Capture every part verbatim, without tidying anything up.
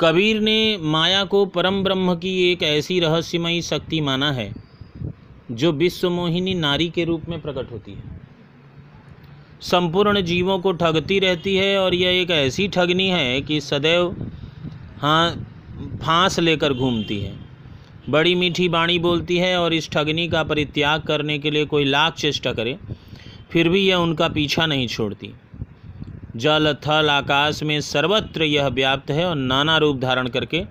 कबीर ने माया को परम ब्रह्म की एक ऐसी रहस्यमयी शक्ति माना है जो विश्वमोहिनी नारी के रूप में प्रकट होती है, संपूर्ण जीवों को ठगती रहती है। और यह एक ऐसी ठगनी है कि सदैव हाँ फांस लेकर घूमती है, बड़ी मीठी बाणी बोलती है। और इस ठगनी का परित्याग करने के लिए कोई लाख चेष्टा करे फिर भी यह उनका पीछा नहीं छोड़ती। जल थल आकाश में सर्वत्र यह व्याप्त है और नाना रूप धारण करके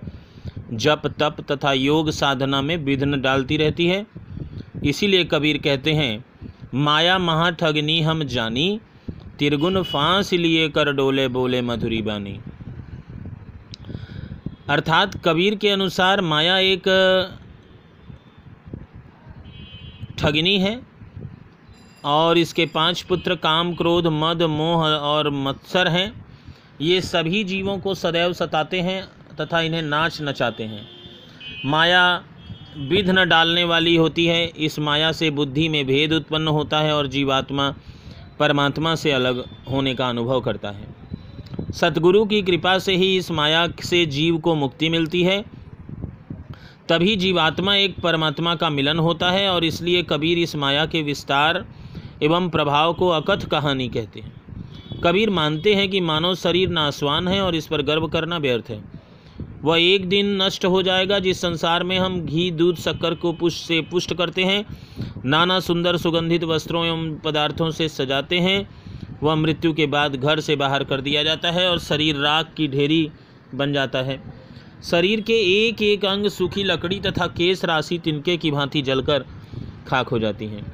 जप तप तथा योग साधना में विघ्न डालती रहती है। इसीलिए कबीर कहते हैं, माया महाठगनी हम जानी, त्रिगुण फांस लिए कर डोले बोले मधुरी बानी। अर्थात कबीर के अनुसार माया एक ठगनी है और इसके पांच पुत्र काम क्रोध मद मोह और मत्सर हैं। ये सभी जीवों को सदैव सताते हैं तथा इन्हें नाच नचाते हैं। माया विघ्न डालने वाली होती है। इस माया से बुद्धि में भेद उत्पन्न होता है और जीवात्मा परमात्मा से अलग होने का अनुभव करता है। सतगुरु की कृपा से ही इस माया से जीव को मुक्ति मिलती है, तभी जीवात्मा एक परमात्मा का मिलन होता है। और इसलिए कबीर इस माया के विस्तार एवं प्रभाव को अकथ कहानी कहते हैं। कबीर मानते हैं कि मानव शरीर नासवान है और इस पर गर्व करना व्यर्थ है। वह एक दिन नष्ट हो जाएगा। जिस संसार में हम घी दूध शक्कर को पुष्ट से पुष्ट करते हैं, नाना सुंदर सुगंधित वस्त्रों एवं पदार्थों से सजाते हैं, वह मृत्यु के बाद घर से बाहर कर दिया जाता है और शरीर राख की ढेरी बन जाता है। शरीर के एक एक अंग सूखी लकड़ी तथा केश राशि तिनके की भांति जलकर खाक हो जाती हैं।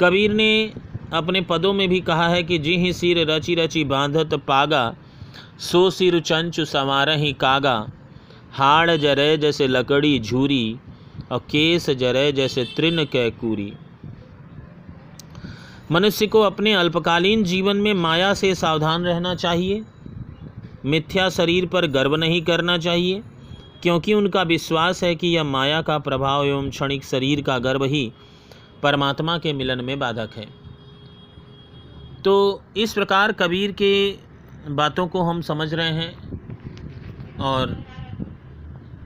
कबीर ने अपने पदों में भी कहा है कि जिहि सिर रचि रचि बांधत पागा, सो सिर चंचु संवारहि कागा। हाड़ जरे जैसे लकड़ी झूरी और केस जरे जैसे तृण कैकूरी। मनुष्य को अपने अल्पकालीन जीवन में माया से सावधान रहना चाहिए। मिथ्या शरीर पर गर्व नहीं करना चाहिए, क्योंकि उनका विश्वास है कि यह माया का प्रभाव एवं क्षणिक शरीर का गर्व ही परमात्मा के मिलन में बाधक है। तो इस प्रकार कबीर के बातों को हम समझ रहे हैं और